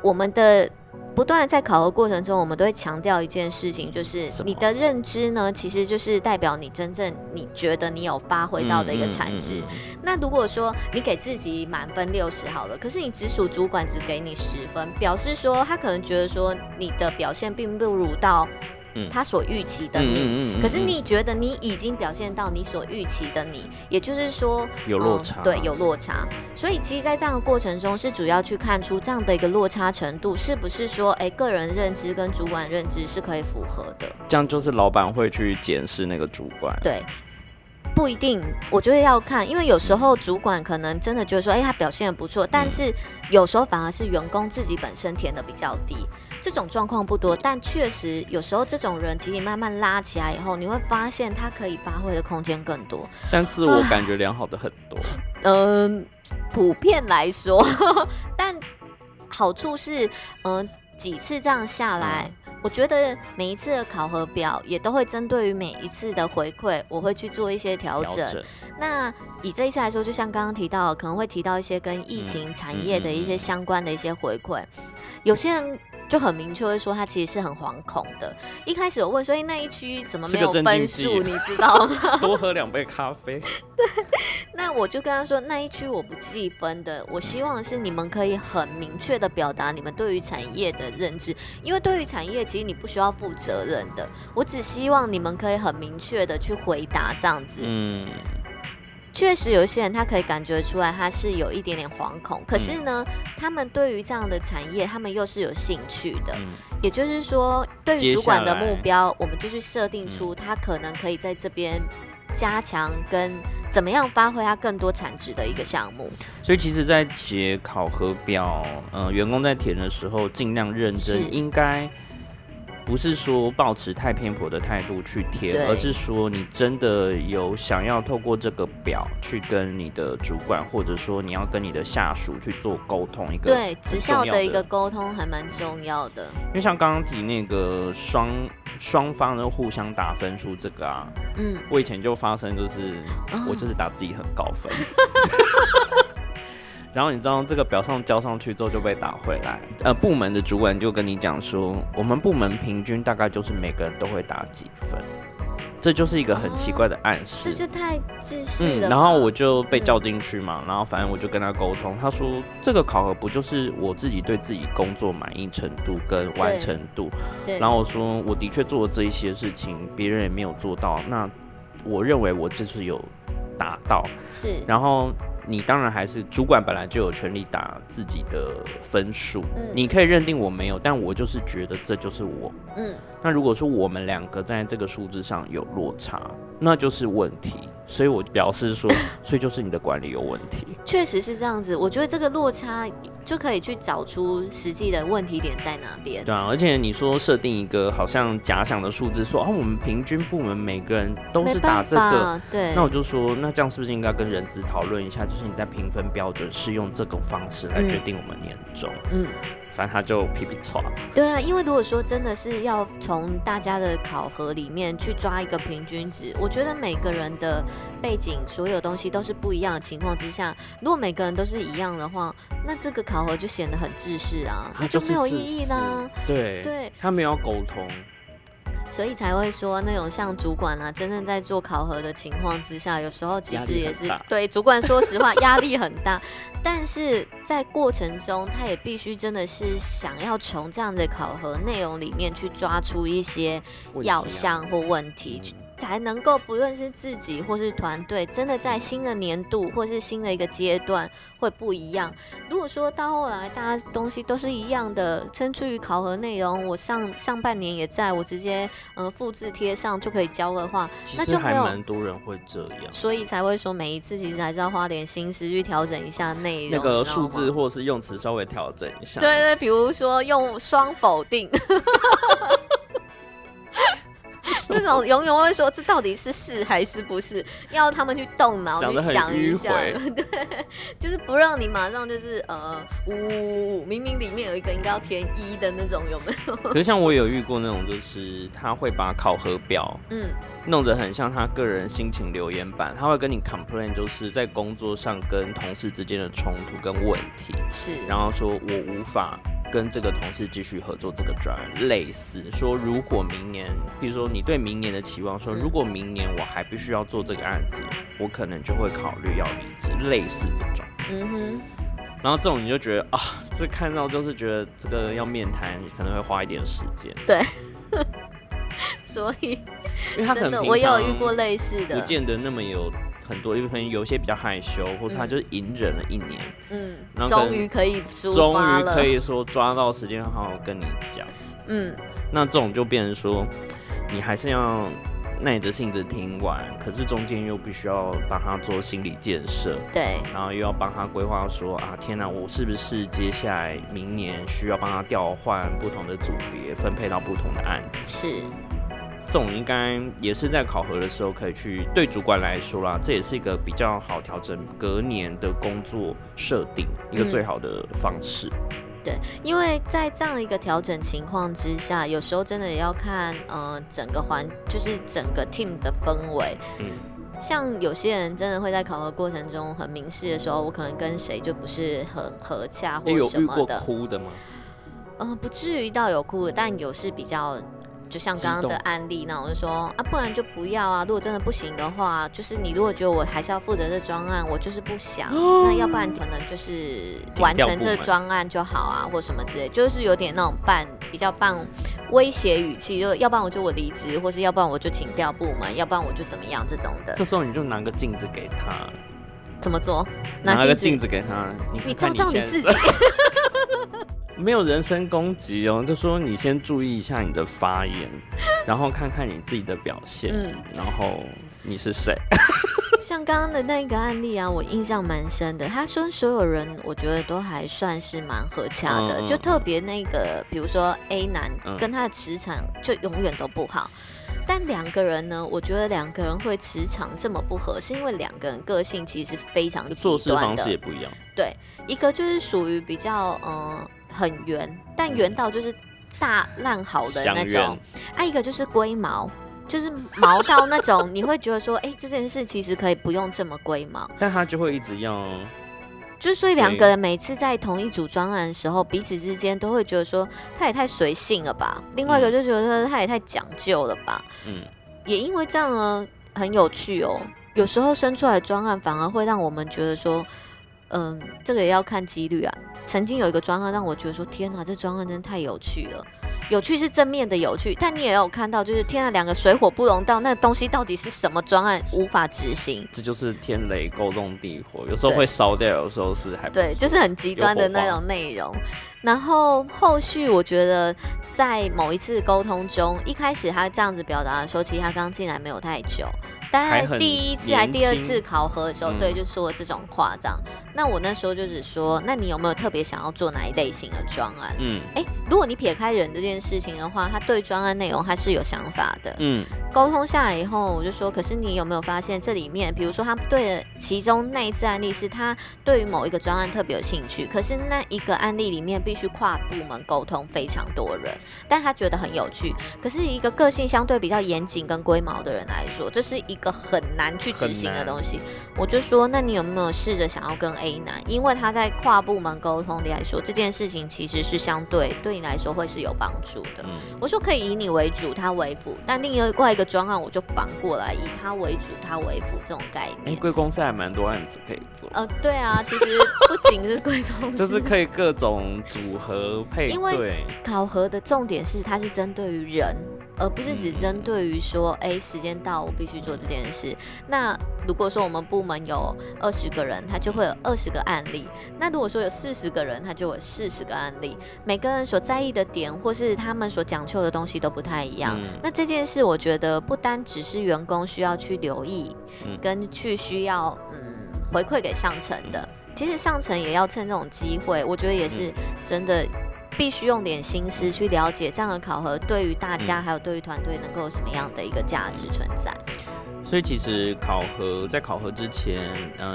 我们的。不断的在考核过程中，我们都会强调一件事情，就是你的认知呢，其实就是代表你真正你觉得你有发挥到的一个产值。那如果说你给自己满分60好了，可是你直属主管只给你10分，表示说他可能觉得说你的表现并不如到他所预期的你，可是你觉得你已经表现到你所预期的你，也就是说有落差，对，有落差。所以其实在这样的过程中，是主要去看出这样的一个落差程度是不是说，个人认知跟主管认知是可以符合的。这样就是老板会去检视那个主管，对。不一定，我觉得要看，因为有时候主管可能真的觉得说，他表现得不错，但是有时候反而是员工自己本身填得比较低，这种状况不多，但确实有时候这种人，其实慢慢拉起来以后，你会发现他可以发挥的空间更多，但自我感觉良好的很多。普遍来说，但好处是，几次这样下来。我觉得每一次的考核表也都会针对于每一次的回馈，我会去做一些调整。那以这一次来说，就像刚刚提到，可能会提到一些跟疫情产业的一些相关的一些回馈。有些人就很明确会说，他其实是很惶恐的。一开始我问说，那一区怎么没有分数？你知道吗？多喝2杯咖啡。对，那我就跟他说，那一区我不计分的。我希望是你们可以很明确的表达你们对于产业的认知，因为对于产业。其实你不需要负责任的，我只希望你们可以很明确的去回答这样子。确实有一些人他可以感觉出来他是有一点点惶恐，可是呢，他们对于这样的产业他们又是有兴趣的。也就是说，对于主管的目标，我们就去设定出他可能可以在这边加强跟怎么样发挥它更多产值的一个项目。所以其实在写考核表，员工在填的时候尽量认真，应该不是说抱持太偏颇的态度去填，而是说你真的有想要透过这个表去跟你的主管，或者说你要跟你的下属去做沟通，一个对直校的一个沟通还蛮重要的。因为像刚刚提那个双方的互相打分数这个啊，我以前就发生，就是我就是打自己很高分。然后你知道这个表上交上去之后就被打回来，部门的主管就跟你讲说，我们部门平均大概就是每个人都会打几分，这就是一个很奇怪的暗示，这就太自私了。然后我就被叫进去嘛，然后反正我就跟他沟通，他说这个考核不就是我自己对自己工作满意程度跟完成度，然后我说我的确做了这一些事情，别人也没有做到，那我认为我这次有达到，是，然后。你当然还是主管，本来就有权利打自己的分数，你可以认定我没有，但我就是觉得这就是我。那如果说我们两个在这个数字上有落差，那就是问题。所以我表示说，所以就是你的管理有问题。确实是这样子，我觉得这个落差就可以去找出实际的问题点在哪边。对啊，而且你说设定一个好像假想的数字，说哦，我们平均部门每个人都是打这个，对。那我就说，那这样是不是应该跟人资讨论一下，就是你在评分标准是用这种方式来决定我们年终？嗯。反正他就屁屁唰。对啊，因为如果说真的是要从大家的考核里面去抓一个平均值，我觉得每个人的背景所有东西都是不一样的情况之下，如果每个人都是一样的话，那这个考核就显得很制式啊，它就没有意义啦。对对，他没有沟通。所以才会说那种像主管啊，真正在做考核的情况之下，有时候其实也是对主管说实话压力很大，但是在过程中他也必须真的是想要从这样的考核内容里面去抓出一些要项或问题，才能够不论是自己或是团队，真的在新的年度或是新的一个阶段会不一样。如果说到后来大家东西都是一样的，甚至于考核内容，我上半年也在我直接复制贴上就可以交的话，那就没有。其实还蛮多人会这样，所以才会说每一次其实还是要花点心思去调整一下内容，那个数字或是用词稍微调整一下。对对，比如说用双否定。这种永远会说这到底是还是不是，要他们去动脑去想一下。对，就是不让你马上就是五，明明里面有一个应该要填一的那种，有没有？可是像我有遇过那种，就是他会把考核表弄得很像他个人心情留言板，他会跟你 complain， 就是在工作上跟同事之间的冲突跟问题，是，然后说我无法跟这个同事继续合作这个专案，类似说如果明年，比如说你对明年的期望，说如果明年我还必须要做这个案子，我可能就会考虑要离职，类似这种。嗯哼。然后这种你就觉得啊，这看到就是觉得这个要面谈可能会花一点时间。对。所以，因为他可能我也有遇过类似的，不见得那么有。很多可能有些比较害羞，或者他就是隐忍了一年，终于可以抒发了，终于可以说抓到时间好好跟你讲，那这种就变成说，你还是要耐着性子听完，可是中间又必须要帮他做心理建设，对，然后又要帮他规划说啊，天哪，我是不是接下来明年需要帮他调换不同的组别，分配到不同的案子？是。这种应该也是在考核的时候可以去，对主管来说啦，这也是一个比较好调整隔年的工作设定一个最好的方式。对，因为在这样一个调整情况之下，有时候真的也要看整个就是整个 team 的氛围。像有些人真的会在考核过程中很明示的时候，我可能跟谁就不是很合洽或什么的。有遇过哭的吗？不至于到有哭的，但有是比较。就像刚刚的案例，那我就说啊，不然就不要啊。如果真的不行的话，就是你如果觉得我还是要负责这专案，我就是不想，那要不然可能就是完成这专案就好啊，或什么之类，就是有点那种比较威胁语气，就要不然我离职，或是要不然我就请调部门，要不然我就怎么样这种的。这时候你就拿个镜子给他，怎么做？拿个镜子给他，你照照你自己。没有人身攻击哦，就说你先注意一下你的发言，然后看看你自己的表现，然后你是谁。像刚刚的那个案例啊，我印象蛮深的。他说所有人，我觉得都还算是蛮合洽的，就特别那个，比如说 A 男跟他的磁场就永远都不好。但两个人呢，我觉得两个人会磁场这么不合，是因为两个人个性其实是非常极端的，做事方式也不一样。对，一个就是属于比较很圆，但圆到就是大烂好的那种。一个就是龟毛，就是毛到那种你会觉得说，这件事其实可以不用这么龟毛。但他就会一直要，就是所以两个人每次在同一组专案的时候，彼此之间都会觉得说，他也太随性了吧。另外一个就觉得他也太讲究了吧。也因为这样呢，很有趣哦。有时候生出来的专案反而会让我们觉得说，这个也要看几率啊。曾经有一个专案让我觉得说，天哪，这专案真的太有趣了。有趣是正面的有趣，但你也有看到，就是天哪，两个水火不容道，那东西到底是什么专案无法执行？这就是天雷勾动地火，有时候会烧掉，有时候是还不对，就是很极端的那种内容。然后后续我觉得在某一次沟通中，一开始他这样子表达的时候，其实他刚进来没有太久。大概第一次还第二次考核的时候，对，就说这种话这样。那我那时候就是说，那你有没有特别想要做哪一类型的专案？嗯，如果你撇开人这件事情的话，他对专案内容他是有想法的。嗯，沟通下来以后，我就说，可是你有没有发现这里面，比如说他对的其中那一次案例是他对于某一个专案特别有兴趣，可是那一个案例里面必须跨部门沟通非常多人，但他觉得很有趣。可是一个个性相对比较严谨跟龟毛的人来说，这是一个很难去执行的东西。我就说，那你有没有试着想要跟 A 男？因为他在跨部门沟通里来说，这件事情其实是相对你来说会是有帮助的。我说可以以你为主，他为辅，但另外一个专案我就反过来，以他为主，他为辅这种概念。贵公司还蛮多案子可以做。对啊，其实不仅是贵公司，就是可以各种组合配对。因为考核的重点是，它是针对于人。而不是只针对于说，时间到，我必须做这件事。那如果说我们部门有20个人，他就会有20个案例。那如果说有40个人，他就有40个案例。每个人所在意的点，或是他们所讲究的东西都不太一样。那这件事，我觉得不单只是员工需要去留意，跟去需要回馈给上层的。其实上层也要趁这种机会，我觉得也是真的。必须用点心思去了解这样的考核对于大家还有对于团队能够有什么样的一个价值存在。所以其实在考核之前，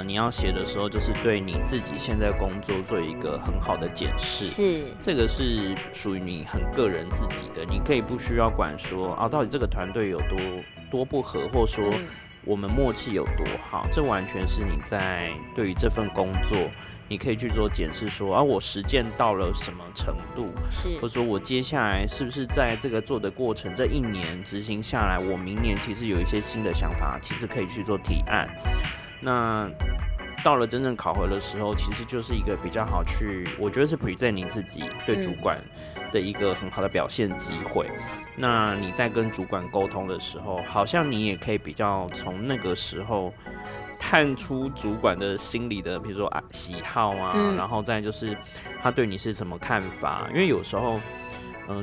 你要写的时候就是对你自己现在工作做一个很好的检视，是这个是属于你很个人自己的，你可以不需要管说到底这个团队有多不合，或说我们默契有多好，这完全是你在对于这份工作。你可以去做检视说我实践到了什么程度，是或者说我接下来是不是在这个做的过程，这一年执行下来，我明年其实有一些新的想法，其实可以去做提案。那到了真正考核的时候，其实就是一个比较好去，我觉得是 present 你自己对主管的一个很好的表现机会。那你在跟主管沟通的时候，好像你也可以比较从那个时候探出主管的心理的，比如说喜好啊，然后再就是他对你是什么看法。因为有时候，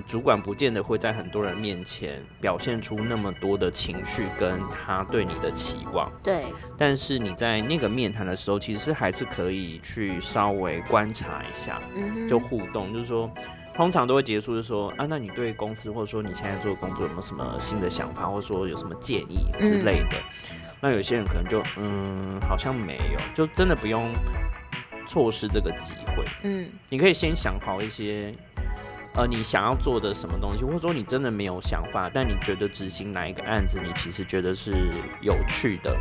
主管不见得会在很多人面前表现出那么多的情绪跟他对你的期望。对。但是你在那个面谈的时候，其实还是可以去稍微观察一下，就互动，就是说。通常都会结束就说那你对公司或者说你现在做的工作有没有什么新的想法，或者说有什么建议之类的。那有些人可能就好像没有，就真的不用错失这个机会。你可以先想好一些你想要做的什么东西，或者说你真的没有想法，但你觉得执行哪一个案子你其实觉得是有趣的，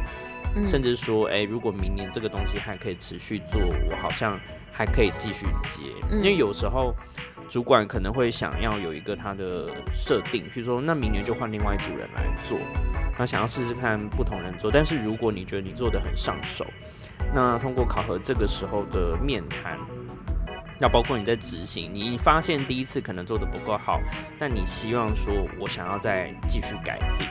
甚至说如果明年这个东西还可以持续做，我好像还可以继续接。因为有时候主管可能会想要有一个他的设定，譬如说那明年就换另外一组人来做，那想要试试看不同人做。但是如果你觉得你做得很上手，那通过考核这个时候的面谈，那包括你在执行，你发现第一次可能做得不够好，但你希望说我想要再继续改进，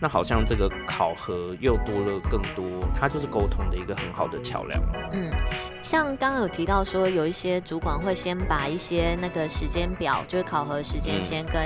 那好像这个考核又多了更多，它就是沟通的一个很好的桥梁。像刚刚有提到说，有一些主管会先把一些那个时间表，就是考核时间先跟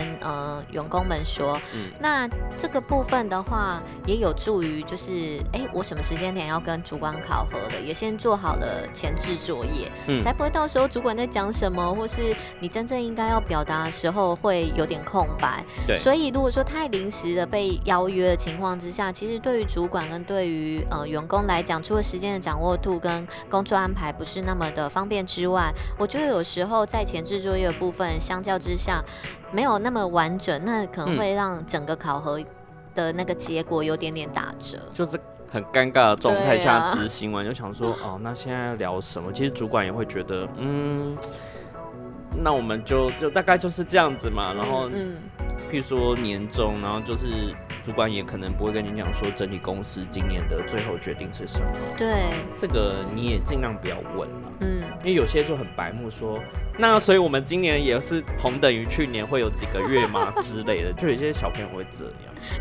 员工们说。那这个部分的话，也有助于就是我什么时间点要跟主管考核了，也先做好了前置作业，才不会到时候主管在讲什么，或是你真正应该要表达的时候会有点空白。对，所以如果说太临时的被邀约。的情况之下，其实对于主管跟对于员工来讲，除了时间的掌握度跟工作安排不是那么的方便之外，我觉得有时候在前置作业的部分相较之下没有那么完整，那可能会让整个考核的那个结果有点点打折，就是很尴尬的状态下执行完，就想说那现在聊什么。其实主管也会觉得那我们就大概就是这样子嘛，然后譬如说年终，然后就是主管也可能不会跟你讲说整体公司今年的最后决定是什么。对，这个你也尽量不要问了，因为有些就很白目说，那所以我们今年也是同等于去年会有几个月吗之类的，就有些小朋友会这样，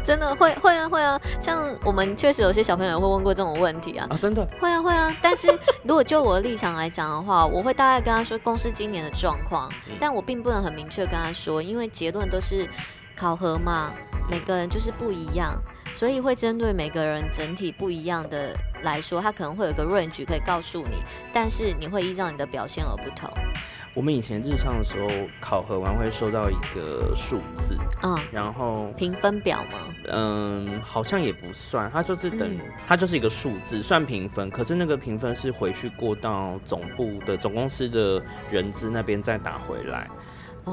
真的会啊，像我们确实有些小朋友也会问过这种问题啊，真的会啊，但是如果就我的立场来讲的话，我会大概跟他说公司今年的状况，但我并不能很明确跟他说，因为结论都是考核嘛，每个人就是不一样，所以会针对每个人整体不一样的来说，它可能会有一个 range 可以告诉你，但是你会依照你的表现而不同。我们以前日常的时候，考核完会收到一个数字，然后评分表吗？好像也不算，它就是等于、它就是一个数字，算评分。可是那个评分是回去过到总部的总公司的人资那边再打回来。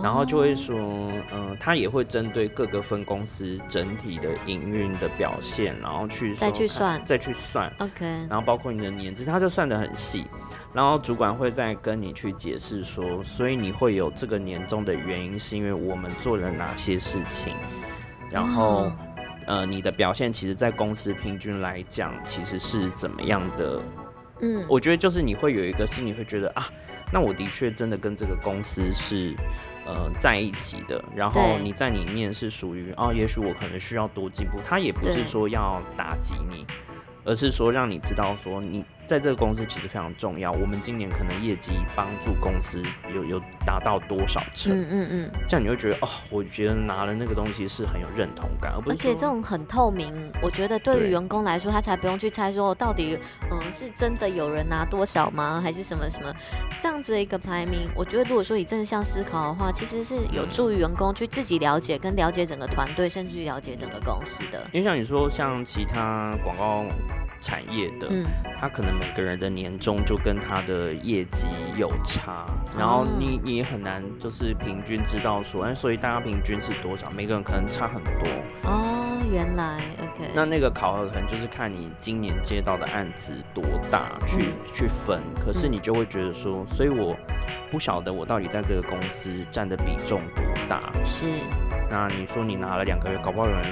然后就会说，他也会针对各个分公司整体的营运的表现，然后去再去算 ，OK。然后包括你的年资，他就算得很细。然后主管会再跟你去解释说，所以你会有这个年终的原因，是因为我们做了哪些事情，然后。你的表现其实在公司平均来讲，其实是怎么样的？我觉得就是你会有一个心里会觉得啊，那我的确真的跟这个公司是在一起的，然后你在里面是属于哦，也许我可能需要多进步，他也不是说要打击你，而是说让你知道说你在这个公司其实非常重要，我们今年可能业绩帮助公司有达到多少成，这样你会觉得哦，我觉得拿了那个东西是很有认同感，而且这种很透明，我觉得对于员工来说，他才不用去猜说到底是真的有人拿多少吗，还是什么什么这样子的一个排名。我觉得如果说以正向思考的话，其实是有助于员工去自己了解，跟了解整个团队，甚至了解整个公司的。因为像你说，像其他广告产业的，他可能每个人的年终就跟他的业绩有差，然后你也很难就是平均知道说，所以大家平均是多少，每个人可能差很多。原来 OK。那个考核可能就是看你今年接到的案子多大去分，可是你就会觉得说，所以我不晓得我到底在这个公司占的比重多大。是。那你说你拿了2个月，搞不好有人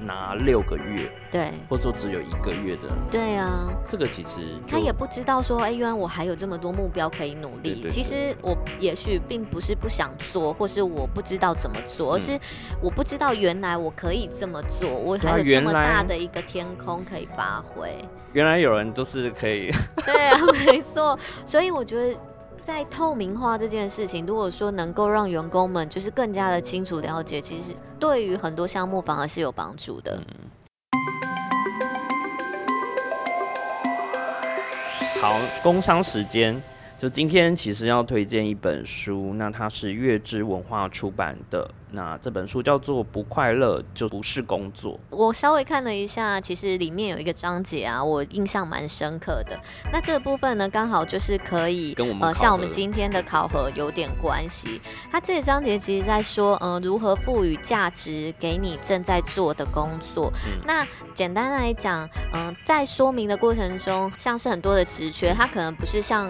拿6个月，对，或者说只有1个月的，对啊，这个其实他也不知道说，原来我还有这么多目标可以努力。对对对，其实我也许并不是不想做，或是我不知道怎么做，而是我不知道原来我可以这么做，我还有这么大的一个天空可以发挥。原来有人都是可以，对啊，没错。所以我觉得，在透明化这件事情，如果说能够让员工们就是更加的清楚了解，其实对于很多项目反而是有帮助的。好，工商时间，就今天其实要推荐一本书，那它是月之文化出版的。那这本书叫做《不快乐就不是工作》。我稍微看了一下，其实里面有一个章节啊，我印象蛮深刻的。那这个部分呢，刚好就是可以跟我们像我们今天的考核有点关系。它这个章节其实在说，如何赋予价值给你正在做的工作。那简单来讲，在说明的过程中，像是很多的职缺，它可能不是像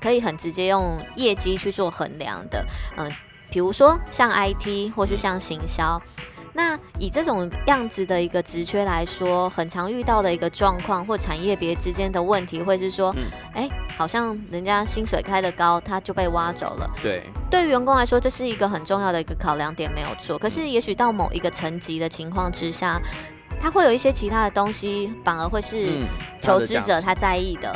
可以很直接用业绩去做衡量的，比如说像 IT 或是像行销。那以这种样子的一个职缺来说，很常遇到的一个状况或产业别之间的问题，会是说，好像人家薪水开得高，他就被挖走了。对，对于员工来说，这是一个很重要的一个考量点，没有错。可是也许到某一个层级的情况之下，他会有一些其他的东西，反而会是求职者他在意的。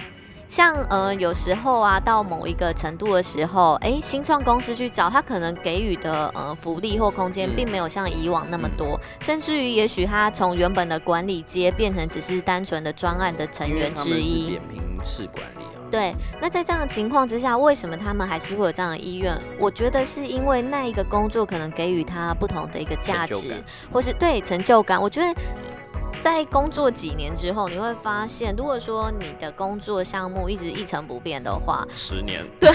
像有时候啊，到某一个程度的时候，新创公司去找他，可能给予的福利或空间，并没有像以往那么多，甚至于也许他从原本的管理阶变成只是单纯的专案的成员之一。因为他们是扁平式管理啊。对，那在这样的情况之下，为什么他们还是会有这样的意愿？我觉得是因为那一个工作可能给予他不同的一个价值，或是对成就感。我觉得，在工作几年之后，你会发现，如果说你的工作项目一直一成不变的话，10年，对，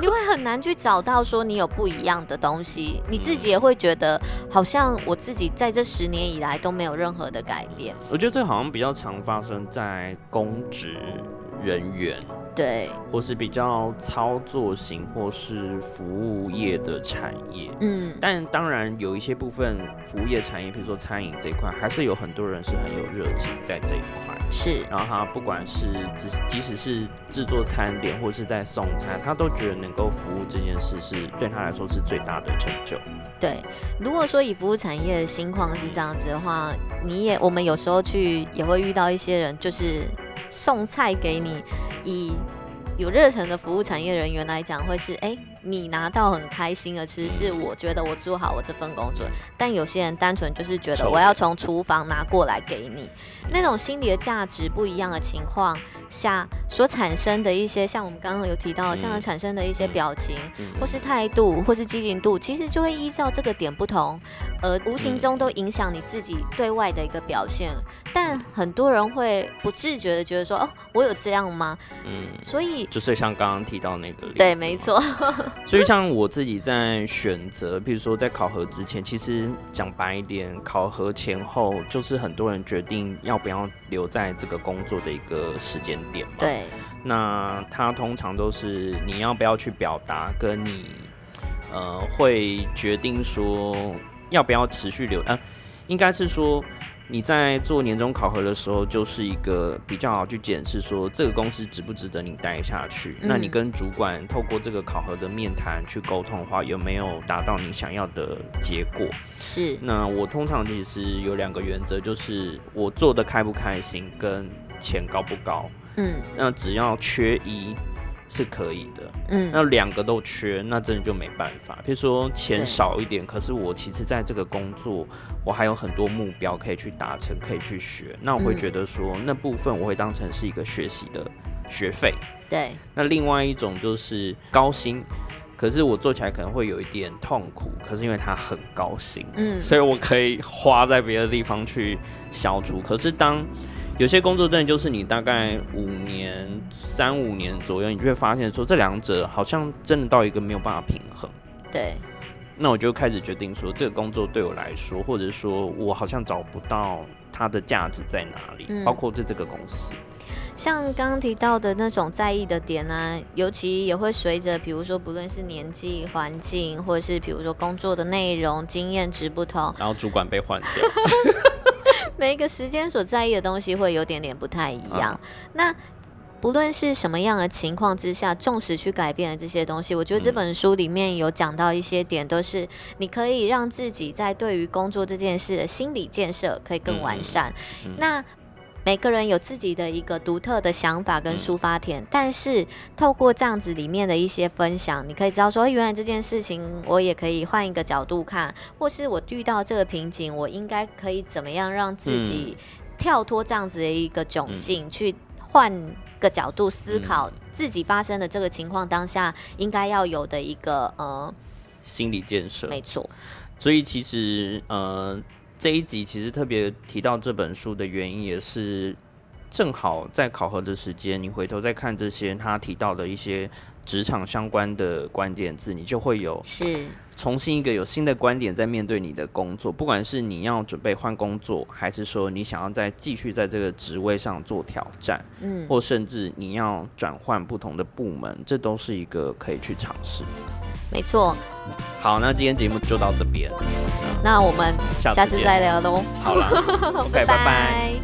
你会很难去找到说你有不一样的东西，你自己也会觉得好像我自己在这10年以来都没有任何的改变。我觉得这好像比较常发生在公职人员，对，或是比较操作型或是服务业的产业，但当然有一些部分服务业产业，比如说餐饮这一块，还是有很多人是很有热情在这一块，是，然后他不管是即使是制作餐点或是在送餐，他都觉得能够服务这件事是对他来说是最大的成就。对，如果说以服务产业的心况是这样子的话，我们有时候去也会遇到一些人，就是送菜给你，以有热忱的服务产业人员来讲，会是你拿到很开心的吃，是我觉得我做好我这份工作。但有些人单纯就是觉得我要从厨房拿过来给你，那种心理的价值不一样的情况下所产生的一些，像我们刚刚有提到，像产生的一些表情或是态度或是激进度，其实就会依照这个点不同，无形中都影响你自己对外的一个表现。但很多人会不自觉的觉得说，哦，我有这样吗？所以就是像刚刚提到那个例子，对，没错。所以像我自己在选择，比如说在考核之前，其实讲白一点，考核前后就是很多人决定要不要留在这个工作的一个时间点嘛。对。那它通常都是你要不要去表达，跟你会决定说要不要持续留，应该是说。你在做年终考核的时候，就是一个比较好去检视说这个公司值不值得你待下去。那你跟主管透过这个考核的面谈去沟通的话，有没有达到你想要的结果？是。那我通常其实有两个原则，就是我做的开不开心跟钱高不高。那只要缺一是可以的。那两个都缺，那真的就没办法。比如说钱少一点，可是我其实在这个工作，我还有很多目标可以去达成，可以去学。那我会觉得说，那部分我会当成是一个学习的学费。对。那另外一种就是高薪。可是我做起来可能会有一点痛苦，可是因为它很高薪，所以我可以花在别的地方去消除。可是当有些工作证就是你大概3-5年左右，你就会发现说这两者好像真的到一个没有办法平衡。对。那我就开始决定说这个工作对我来说，或者说我好像找不到它的价值在哪里，包括在这个公司。像刚刚提到的那种在意的点啊，尤其也会随着比如说不论是年纪、环境，或者是比如说工作的内容、经验值不同，然后主管被换掉。每一个时间所在意的东西会有点不太一样。那不论是什么样的情况之下，重视去改变的这些东西，我觉得这本书里面有讲到一些点，都是你可以让自己在对于工作这件事的心理建设可以更完善。那每个人有自己的一个独特的想法跟出发点，但是透过这样子里面的一些分享，你可以知道说，原来这件事情我也可以换一个角度看，或是我遇到这个瓶颈，我应该可以怎么样让自己跳脱这样子的一个窘境，去换个角度思考自己发生的这个情况当下应该要有的一个心理建设。没错。所以其实这一集其实特别提到这本书的原因，也是正好在考核的时间，你回头再看这些他提到的一些职场相关的关键字，你就会有重新一个有新的观点在面对你的工作，不管是你要准备换工作，还是说你想要再继续在这个职位上做挑战，或甚至你要转换不同的部门，这都是一个可以去尝试。没错。好，那今天节目就到这边，那我们下次再聊咯。好啦，OK， 拜拜。